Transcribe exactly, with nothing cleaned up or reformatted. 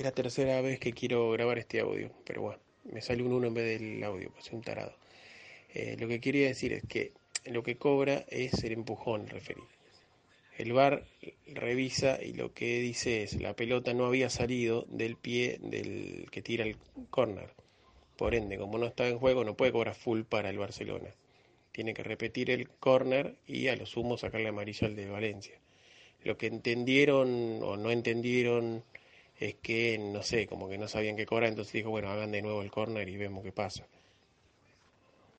Es la tercera vez que quiero grabar este audio, pero bueno, me sale un uno en vez del audio, pues soy un tarado. Eh, lo que quería decir es que lo que cobra es el empujón, el referí. El V A R revisa y lo que dice es, la pelota no había salido del pie del que tira el córner. Por ende, como no está en juego, no puede cobrar full para el Barcelona. Tiene que repetir el córner y a lo sumo sacar la amarilla al de Valencia. Lo que entendieron o no entendieron es que, no sé, como que no sabían qué cobrar, entonces dijo, bueno, hagan de nuevo el córner y vemos qué pasa.